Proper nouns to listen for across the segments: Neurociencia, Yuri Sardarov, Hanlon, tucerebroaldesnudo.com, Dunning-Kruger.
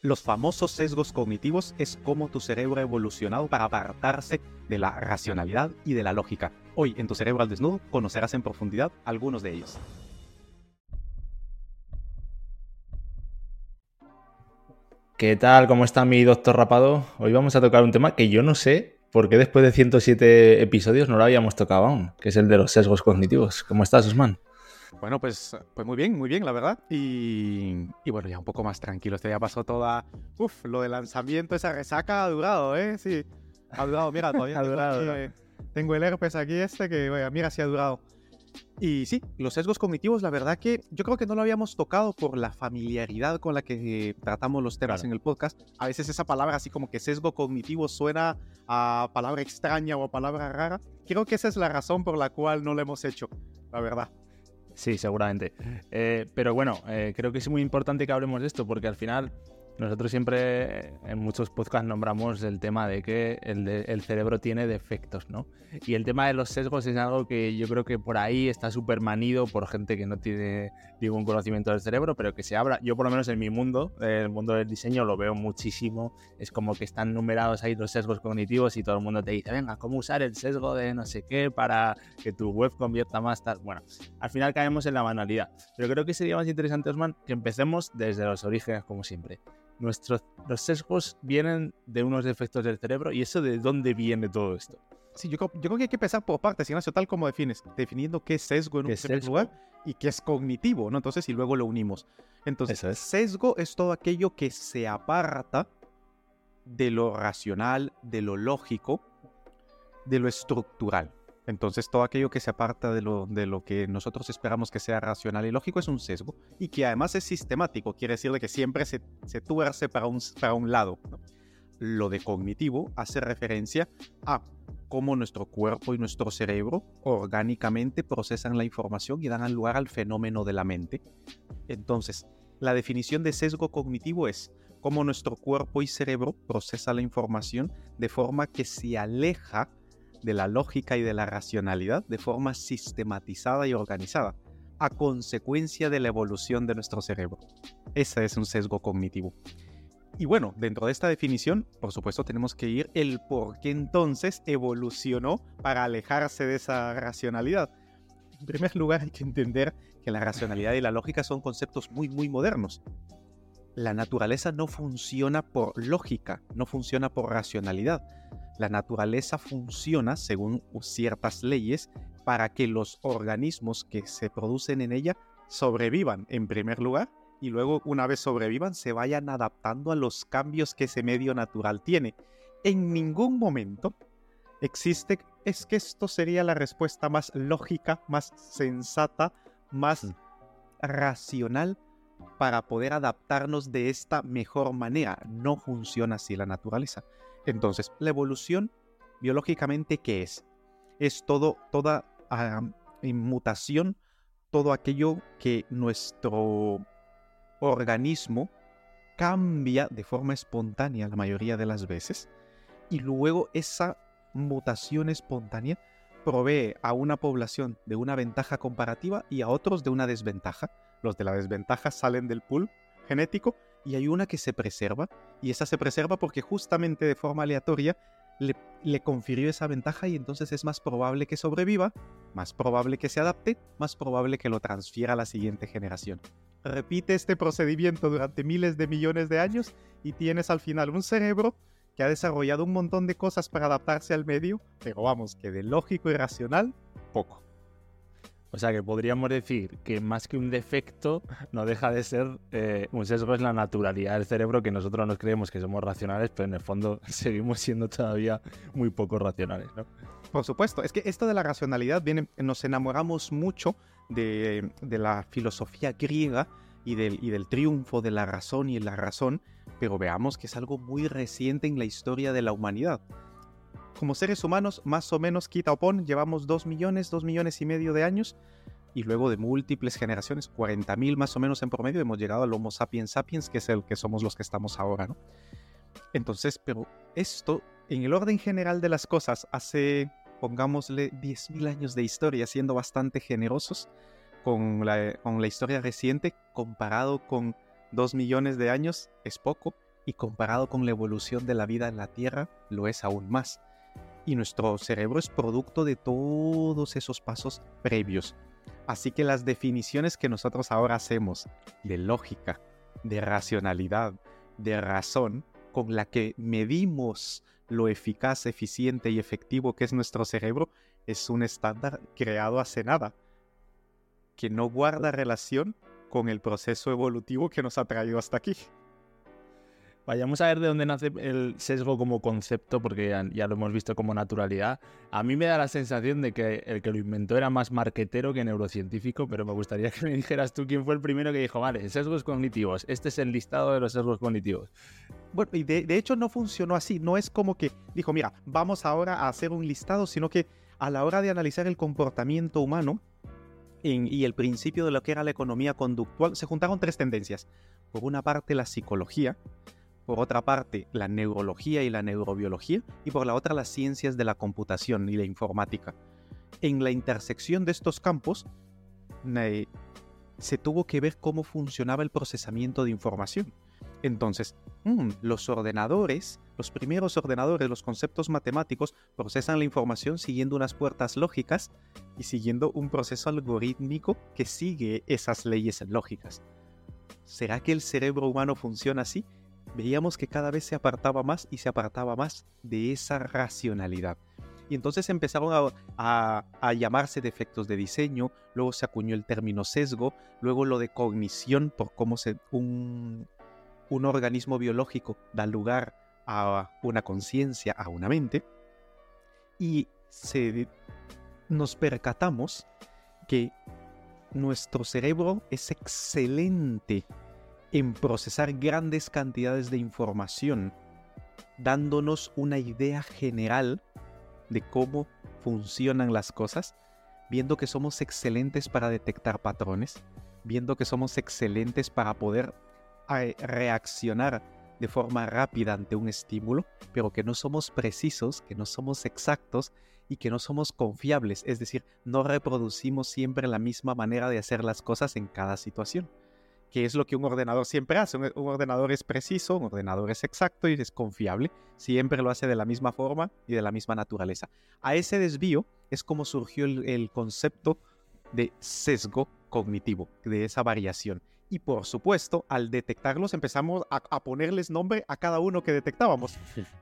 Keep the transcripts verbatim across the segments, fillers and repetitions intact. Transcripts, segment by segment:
Los famosos sesgos cognitivos es cómo tu cerebro ha evolucionado para apartarse de la racionalidad y de la lógica. Hoy en Tu Cerebro al Desnudo conocerás en profundidad algunos de ellos. ¿Qué tal? ¿Cómo está mi doctor rapado? Hoy vamos a tocar un tema que yo no sé por qué después de ciento siete episodios no lo habíamos tocado aún, que es el de los sesgos cognitivos. ¿Cómo estás, Usman? Bueno, pues, pues muy bien, muy bien, la verdad. Y, y bueno, ya un poco más tranquilo. Este ya pasó toda... Uf, lo del lanzamiento, esa resaca ha durado, ¿eh? Sí, ha durado. Mira, todavía ha durado. Tengo, aquí, tengo el herpes aquí este que, bueno, mira, sí ha durado. Y sí, los sesgos cognitivos, la verdad que yo creo que no lo habíamos tocado por la familiaridad con la que tratamos los temas, claro, en el podcast. A veces esa palabra así como que sesgo cognitivo suena a palabra extraña o a palabra rara. Creo que esa es la razón por la cual no lo hemos hecho, la verdad. Sí, seguramente. Eh, pero bueno, eh, creo que es muy importante que hablemos de esto porque al final nosotros siempre en muchos podcasts nombramos el tema de que el, de, el cerebro tiene defectos, ¿no? Y el tema de los sesgos es algo que yo creo que por ahí está súper manido por gente que no tiene ningún conocimiento del cerebro, pero que se habla. Yo por lo menos en mi mundo, en el mundo del diseño, lo veo muchísimo. Es como que están numerados ahí los sesgos cognitivos y todo el mundo te dice, venga, ¿cómo usar el sesgo de no sé qué para que tu web convierta más tal? Bueno, al final caemos en la banalidad. Pero creo que sería más interesante, Osman, que empecemos desde los orígenes, como siempre. Nuestros, los sesgos vienen de unos defectos del cerebro y eso de dónde viene todo esto. Sí, yo creo, yo creo que hay que empezar por partes, Ignacio, tal como defines, definiendo qué es sesgo en un primer lugar y qué es cognitivo, ¿no? Entonces, y luego lo unimos. Entonces, es. Sesgo es todo aquello que se aparta de lo racional, de lo lógico, de lo estructural. Entonces, todo aquello que se aparta de lo, de lo que nosotros esperamos que sea racional y lógico es un sesgo y que además es sistemático. Quiere decir que siempre se, se tuerce para un, para un lado, ¿no? Lo de cognitivo hace referencia a cómo nuestro cuerpo y nuestro cerebro orgánicamente procesan la información y dan lugar al fenómeno de la mente. Entonces, la definición de sesgo cognitivo es cómo nuestro cuerpo y cerebro procesa la información de forma que se aleja de la lógica y de la racionalidad de forma sistematizada y organizada, a consecuencia de la evolución de nuestro cerebro. Ese es un sesgo cognitivo. Y bueno, dentro de esta definición, por supuesto, tenemos que ir el por qué entonces evolucionó para alejarse de esa racionalidad. En primer lugar, hay que entender que la racionalidad y la lógica son conceptos muy, muy modernos. La naturaleza no funciona por lógica, no funciona por racionalidad. La naturaleza funciona según ciertas leyes para que los organismos que se producen en ella sobrevivan en primer lugar y luego, una vez sobrevivan, se vayan adaptando a los cambios que ese medio natural tiene. En ningún momento existe, es que esto sería la respuesta más lógica, más sensata, más mm. racional para poder adaptarnos de esta mejor manera. No funciona así la naturaleza. Entonces, la evolución, biológicamente, ¿qué es? Es todo, toda uh, mutación, todo aquello que nuestro organismo cambia de forma espontánea la mayoría de las veces, y luego esa mutación espontánea provee a una población de una ventaja comparativa y a otros de una desventaja. Los de la desventaja salen del pool genético, y hay una que se preserva, y esa se preserva porque justamente de forma aleatoria le, le confirió esa ventaja y entonces es más probable que sobreviva, más probable que se adapte, más probable que lo transfiera a la siguiente generación. Repite este procedimiento durante miles de millones de años y tienes al final un cerebro que ha desarrollado un montón de cosas para adaptarse al medio, pero vamos, que de lógico y racional, poco. O sea que podríamos decir que más que un defecto no deja de ser eh, un sesgo es la naturalidad del cerebro, que nosotros nos creemos que somos racionales, pero en el fondo seguimos siendo todavía muy poco racionales, ¿no? Por supuesto, es que esto de la racionalidad viene, nos enamoramos mucho de, de la filosofía griega y del, y del triunfo de la razón y la razón, pero veamos que es algo muy reciente en la historia de la humanidad. Como seres humanos, más o menos, quita o pon, llevamos dos millones, dos millones y medio de años y luego de múltiples generaciones, cuarenta mil más o menos en promedio, hemos llegado al Homo sapiens sapiens, que es el que somos los que estamos ahora, ¿no? Entonces, pero esto, en el orden general de las cosas, hace, pongámosle, diez mil años de historia, siendo bastante generosos con la, con la historia reciente, comparado con dos millones de años, es poco, y comparado con la evolución de la vida en la Tierra, lo es aún más. Y nuestro cerebro es producto de todos esos pasos previos. Así que las definiciones que nosotros ahora hacemos de lógica, de racionalidad, de razón, con la que medimos lo eficaz, eficiente y efectivo que es nuestro cerebro, es un estándar creado hace nada, que no guarda relación con el proceso evolutivo que nos ha traído hasta aquí. Vayamos a ver de dónde nace el sesgo como concepto, porque ya, ya lo hemos visto como naturalidad. A mí me da la sensación de que el que lo inventó era más marquetero que neurocientífico, pero me gustaría que me dijeras tú quién fue el primero que dijo, vale, sesgos cognitivos, este es el listado de los sesgos cognitivos. Bueno, y de, de hecho no funcionó así, no es como que dijo, mira, vamos ahora a hacer un listado, sino que a la hora de analizar el comportamiento humano en, y el principio de lo que era la economía conductual, se juntaron tres tendencias. Por una parte la psicología, por otra parte, la neurología y la neurobiología, y por la otra, las ciencias de la computación y la informática. En la intersección de estos campos, eh, se tuvo que ver cómo funcionaba el procesamiento de información. Entonces, mmm, los ordenadores, los primeros ordenadores, los conceptos matemáticos, procesan la información siguiendo unas puertas lógicas y siguiendo un proceso algorítmico que sigue esas leyes lógicas. ¿Será que el cerebro humano funciona así? Veíamos que cada vez se apartaba más y se apartaba más de esa racionalidad. Y entonces empezaron a, a, a llamarse defectos de diseño, luego se acuñó el término sesgo, luego lo de cognición por cómo se, un, un organismo biológico da lugar a una conciencia, a una mente. Y se, nos percatamos que nuestro cerebro es excelente en procesar grandes cantidades de información, dándonos una idea general de cómo funcionan las cosas, viendo que somos excelentes para detectar patrones, viendo que somos excelentes para poder reaccionar de forma rápida ante un estímulo, pero que no somos precisos, que no somos exactos y que no somos confiables, es decir, no reproducimos siempre la misma manera de hacer las cosas en cada situación. Que es lo que un ordenador siempre hace. Un ordenador es preciso, un ordenador es exacto y es confiable. Siempre lo hace de la misma forma y de la misma naturaleza. A ese desvío es como surgió el, el concepto de sesgo cognitivo, de esa variación. Y por supuesto, al detectarlos empezamos a, a ponerles nombre a cada uno que detectábamos.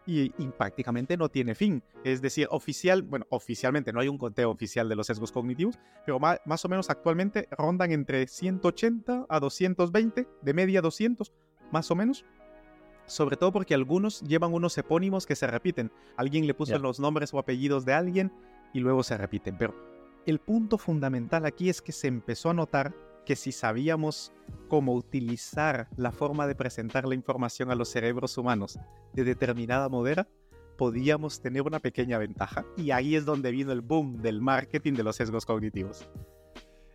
Y, y prácticamente no tiene fin. Es decir, oficial, bueno, oficialmente no hay un conteo oficial de los sesgos cognitivos, pero más, más o menos actualmente rondan entre ciento ochenta a doscientos veinte, de media doscientos, más o menos. Sobre todo porque algunos llevan unos epónimos que se repiten. Alguien le puso yeah. los nombres o apellidos de alguien y luego se repiten. Pero el punto fundamental aquí es que se empezó a notar que si sabíamos cómo utilizar la forma de presentar la información a los cerebros humanos de determinada manera, podíamos tener una pequeña ventaja. Y ahí es donde vino el boom del marketing de los sesgos cognitivos.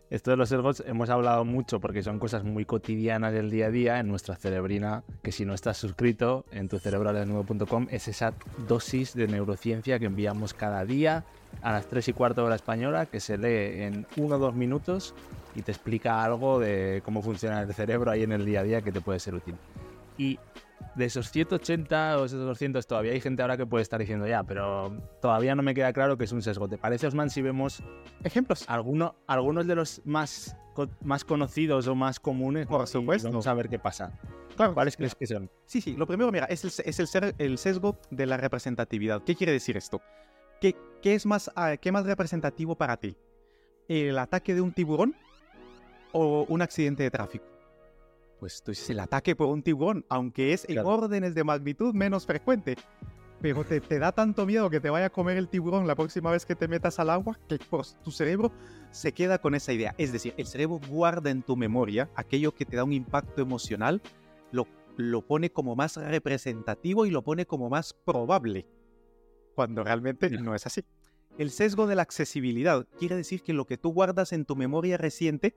Esto de los sesgos hemos hablado mucho porque son cosas muy cotidianas del día a día en nuestra cerebrina, que si no estás suscrito en tu cerebro al desnudo punto com es esa dosis de neurociencia que enviamos cada día a las tres y cuarto hora española, que se lee en uno o dos minutos y te explica algo de cómo funciona el cerebro ahí en el día a día que te puede ser útil. Y de esos ciento ochenta o esos doscientos todavía hay gente ahora que puede estar diciendo ya, pero todavía no me queda claro que es un sesgo. ¿Te parece, Osman, si vemos ejemplos? Alguno, algunos de los más, más conocidos o más comunes. Por supuesto. Vamos a ver qué pasa. Claro. ¿Cuáles crees que son? Sí, sí. Lo primero, mira, es el, es el, el sesgo de la representatividad. ¿Qué quiere decir esto? ¿Qué, qué es más, qué más representativo para ti? ¿El ataque de un tiburón o un accidente de tráfico? Pues entonces el ataque por un tiburón, aunque es en claro. órdenes de magnitud menos frecuente, pero te, te da tanto miedo que te vaya a comer el tiburón la próxima vez que te metas al agua que pues, tu cerebro se queda con esa idea. Es decir, el cerebro guarda en tu memoria aquello que te da un impacto emocional, lo, lo pone como más representativo y lo pone como más probable, cuando realmente no es así. El sesgo de la accesibilidad quiere decir que lo que tú guardas en tu memoria reciente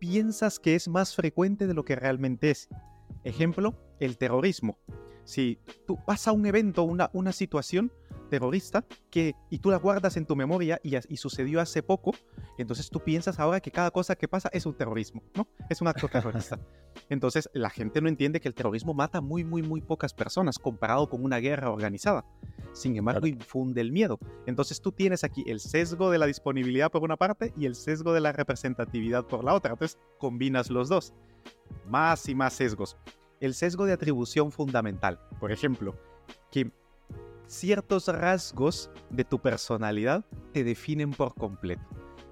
piensas que es más frecuente de lo que realmente es. Ejemplo, el terrorismo. Si tú vas a un evento, una, una situación, terrorista que, y tú la guardas en tu memoria y, y sucedió hace poco, entonces tú piensas ahora que cada cosa que pasa es un terrorismo, ¿no? Es un acto terrorista. Entonces la gente no entiende que el terrorismo mata muy, muy, muy pocas personas comparado con una guerra organizada. Sin embargo, claro, infunde el miedo. Entonces tú tienes aquí el sesgo de la disponibilidad por una parte y el sesgo de la representatividad por la otra. Entonces combinas los dos. Más y más sesgos. El sesgo de atribución fundamental. Por ejemplo, que ciertos rasgos de tu personalidad te definen por completo.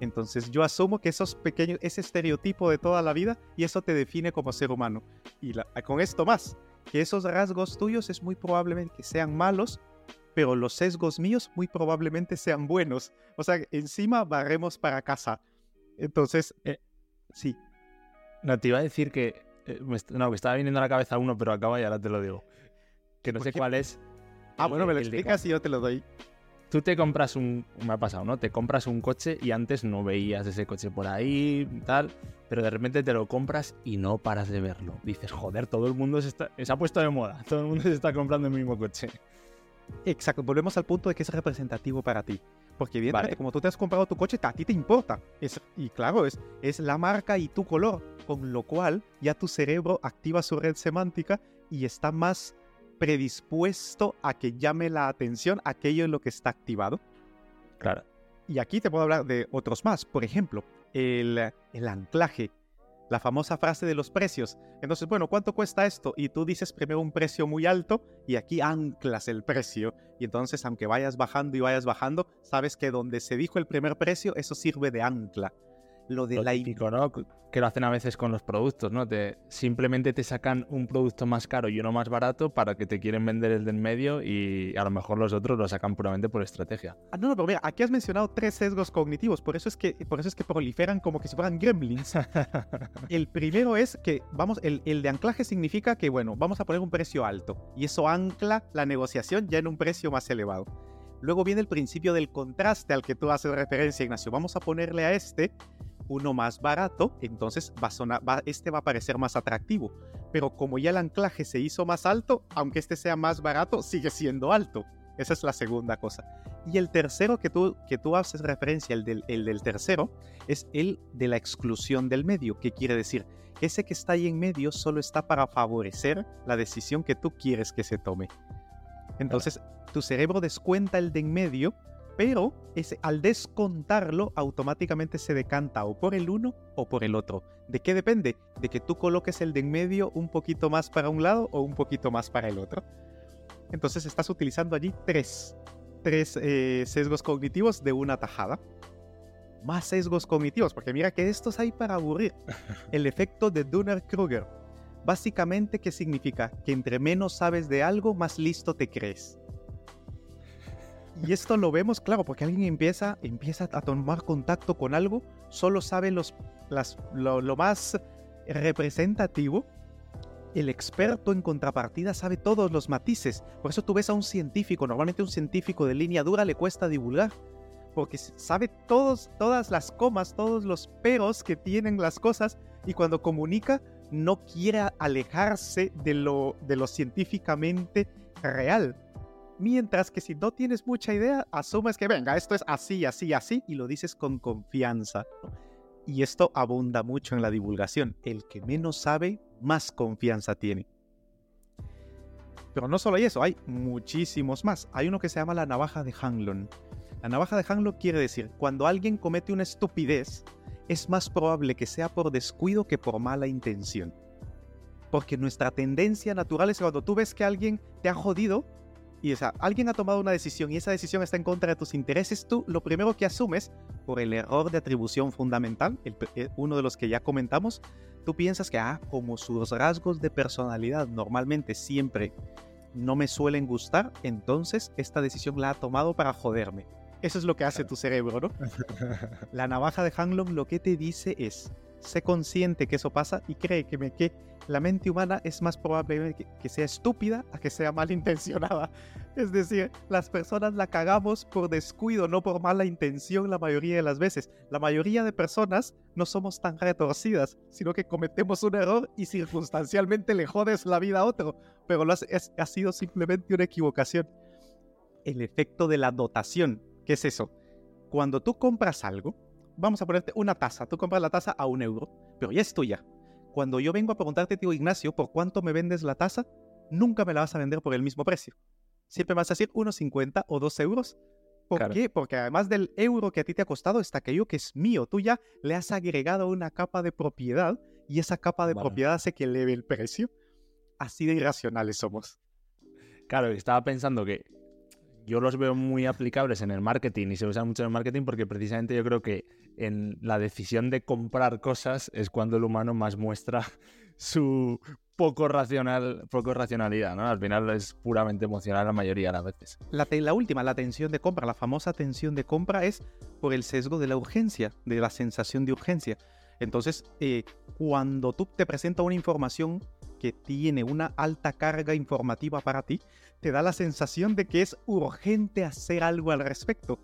Entonces yo asumo que esos pequeños, ese estereotipo de toda la vida, y eso te define como ser humano. Y la, con esto más, que esos rasgos tuyos es muy probablemente que sean malos, pero los sesgos míos muy probablemente sean buenos. O sea, encima barremos para casa. Entonces, eh, sí. No, te iba a decir que... Eh, me, no, me estaba viniendo a la cabeza uno, pero acaba y ahora te lo digo. Que no sé qué? cuál es... Ah, el, bueno, me lo explicas y yo te lo doy. Tú te compras un... Me ha pasado, ¿no? Te compras un coche y antes no veías ese coche por ahí, tal, pero de repente te lo compras y no paras de verlo. Dices, joder, todo el mundo se, está, se ha puesto de moda. Todo el mundo se está comprando el mismo coche. Exacto, volvemos al punto de que es representativo para ti, porque evidentemente, vale, como tú te has comprado tu coche, a ti te importa, es, y claro, es, es la marca y tu color, con lo cual ya tu cerebro activa su red semántica y está más predispuesto a que llame la atención aquello en lo que está activado. Claro. Y aquí te puedo hablar de otros más, por ejemplo, el, el anclaje. La famosa frase de los precios. Entonces, bueno, ¿cuánto cuesta esto? Y tú dices primero un precio muy alto y aquí anclas el precio. Y entonces, aunque vayas bajando y vayas bajando, sabes que donde se dijo el primer precio, eso sirve de ancla. Lo de lo la... típico, ¿no? Que lo hacen a veces con los productos, ¿no? Te, simplemente te sacan un producto más caro y uno más barato para que te quieren vender el del medio y a lo mejor los otros lo sacan puramente por estrategia. Ah, no, no, pero mira, aquí has mencionado tres sesgos cognitivos, por eso es que, por eso es que proliferan como que si fueran gremlins. El primero es que, vamos, el, el de anclaje significa que, bueno, vamos a poner un precio alto y eso ancla la negociación ya en un precio más elevado. Luego viene el principio del contraste al que tú haces referencia, Ignacio. Vamos a ponerle a este uno más barato, entonces va a sonar, va, este va a parecer más atractivo. Pero como ya el anclaje se hizo más alto, aunque este sea más barato, sigue siendo alto. Esa es la segunda cosa. Y el tercero que tú, que tú haces referencia, el del, el del tercero, es el de la exclusión del medio. ¿Qué quiere decir? Ese que está ahí en medio solo está para favorecer la decisión que tú quieres que se tome. Entonces, tu cerebro descuenta el de en medio, pero ese, al descontarlo automáticamente se decanta o por el uno o por el otro. ¿De qué depende? De que tú coloques el de en medio un poquito más para un lado o un poquito más para el otro. Entonces estás utilizando allí tres, tres eh, sesgos cognitivos de una tajada. Más sesgos cognitivos, porque mira que estos hay para aburrir. El efecto de Dunning-Kruger. Básicamente, ¿qué significa? Que entre menos sabes de algo, más listo te crees. Y esto lo vemos, claro, porque alguien empieza, empieza a tomar contacto con algo, solo sabe los, las, lo, lo más representativo. El experto en contrapartida sabe todos los matices. Por eso tú ves a un científico, normalmente un científico de línea dura le cuesta divulgar, porque sabe todos, todas las comas, todos los peros que tienen las cosas, y cuando comunica no quiere alejarse de lo, de lo científicamente real. Mientras que si no tienes mucha idea, asumes que venga, esto es así, así, así, y lo dices con confianza, ¿no? Y esto abunda mucho en la divulgación. El que menos sabe, más confianza tiene. Pero no solo hay eso, hay muchísimos más. Hay uno que se llama la navaja de Hanlon. La navaja de Hanlon quiere decir, cuando alguien comete una estupidez, es más probable que sea por descuido que por mala intención. Porque nuestra tendencia natural es cuando tú ves que alguien te ha jodido, y esa, alguien ha tomado una decisión y esa decisión está en contra de tus intereses, tú lo primero que asumes, por el error de atribución fundamental, el, uno de los que ya comentamos, tú piensas que, ah, como sus rasgos de personalidad normalmente siempre no me suelen gustar, entonces esta decisión la ha tomado para joderme. Eso es lo que hace tu cerebro, ¿no? La navaja de Hanlon lo que te dice es, sé consciente que eso pasa y cree que me que la mente humana es más probable que, que sea estúpida a que sea malintencionada. Es decir, las personas la cagamos por descuido, no por mala intención la mayoría de las veces. La mayoría de personas no somos tan retorcidas, sino que cometemos un error y circunstancialmente le jodes la vida a otro, pero lo has, es, ha sido simplemente una equivocación. el efecto de la dotación. ¿Qué es eso? Cuando tú compras algo, vamos a ponerte una taza. Tú compras la taza a un euro, pero ya es tuya. Cuando yo vengo a preguntarte, tío Ignacio, ¿por cuánto me vendes la taza? Nunca me la vas a vender por el mismo precio. Siempre me vas a decir uno cincuenta o dos euros. ¿Por claro. qué? Porque además del euro que a ti te ha costado está aquello que es mío. Tú ya le has agregado una capa de propiedad y esa capa de vale. propiedad hace que eleve el precio. Así de irracionales somos. Claro, estaba pensando que yo los veo muy aplicables en el marketing y se usan mucho en el marketing porque precisamente yo creo que en la decisión de comprar cosas es cuando el humano más muestra su poco racional, poco racionalidad, ¿no? Al final es puramente emocional la mayoría de las veces. La, te- la última, la tensión de compra, la famosa tensión de compra es por el sesgo de la urgencia, de la sensación de urgencia. Entonces, eh, cuando tú te presentas una información que tiene una alta carga informativa para ti, te da la sensación de que es urgente hacer algo al respecto.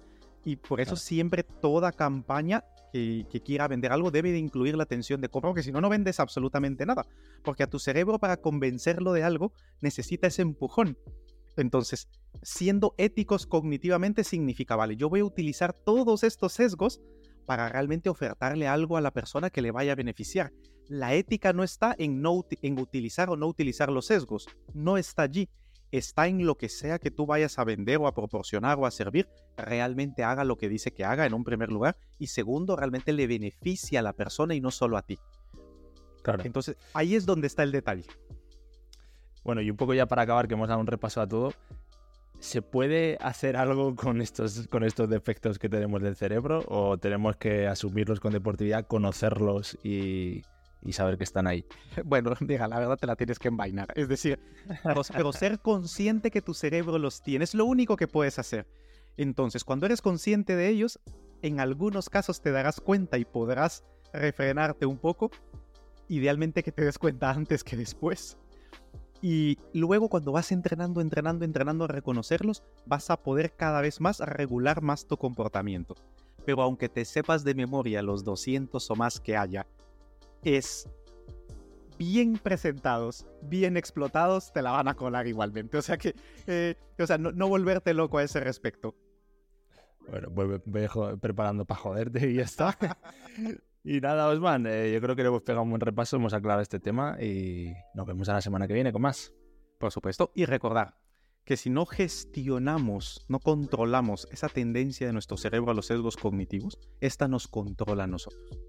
Y por eso claro. siempre toda campaña que, que quiera vender algo debe de incluir la tensión de compra, porque si no, no vendes absolutamente nada. Porque a tu cerebro, para convencerlo de algo, necesita ese empujón. Entonces, siendo éticos cognitivamente significa, vale, yo voy a utilizar todos estos sesgos para realmente ofertarle algo a la persona que le vaya a beneficiar. La ética no está en, no, en utilizar o no utilizar los sesgos, no está allí, está en lo que sea que tú vayas a vender o a proporcionar o a servir, realmente haga lo que dice que haga en un primer lugar y segundo, realmente le beneficia a la persona y no solo a ti. Claro. Entonces ahí es donde está el detalle. Bueno, y un poco ya para acabar, que hemos dado un repaso a todo, ¿se puede hacer algo con estos, con estos defectos que tenemos del cerebro o tenemos que asumirlos con deportividad, conocerlos y... y saber que están ahí? Bueno, diga, la verdad te la tienes que envainar. Es decir, pero ser consciente que tu cerebro los tiene es lo único que puedes hacer. Entonces, cuando eres consciente de ellos, en algunos casos te darás cuenta y podrás refrenarte un poco. Idealmente que te des cuenta antes que después. Y luego cuando vas entrenando, entrenando, entrenando a reconocerlos, vas a poder cada vez más regular más tu comportamiento. Pero aunque te sepas de memoria los doscientos o más que haya, es bien presentados, bien explotados, te la van a colar igualmente. O sea que, eh, o sea, no, no volverte loco a ese respecto. Bueno, pues me dejo preparando para joderte y ya está. Y nada, Osman, eh, yo creo que le hemos pegado un buen repaso, hemos aclarado este tema y nos vemos a la semana que viene con más. Por supuesto, y recordar que si no gestionamos, no controlamos esa tendencia de nuestro cerebro a los sesgos cognitivos, esta nos controla a nosotros.